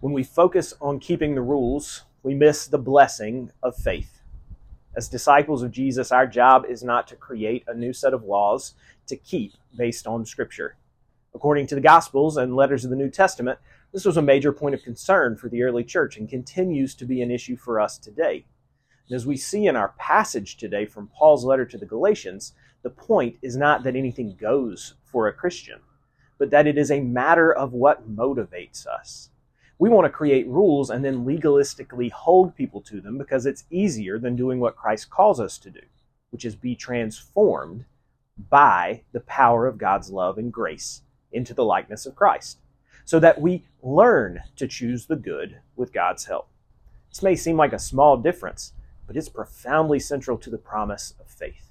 When we focus on keeping the rules, we miss the blessing of faith. As disciples of Jesus, our job is not to create a new set of laws to keep based on Scripture. According to the Gospels and letters of the New Testament, this was a major point of concern for the early church and continues to be an issue for us today. And as we see in our passage today from Paul's letter to the Galatians, the point is not that anything goes for a Christian, but that it is a matter of what motivates us. We want to create rules and then legalistically hold people to them because it's easier than doing what Christ calls us to do, which is be transformed by the power of God's love and grace into the likeness of Christ, so that we learn to choose the good with God's help. This may seem like a small difference, but it's profoundly central to the promise of faith.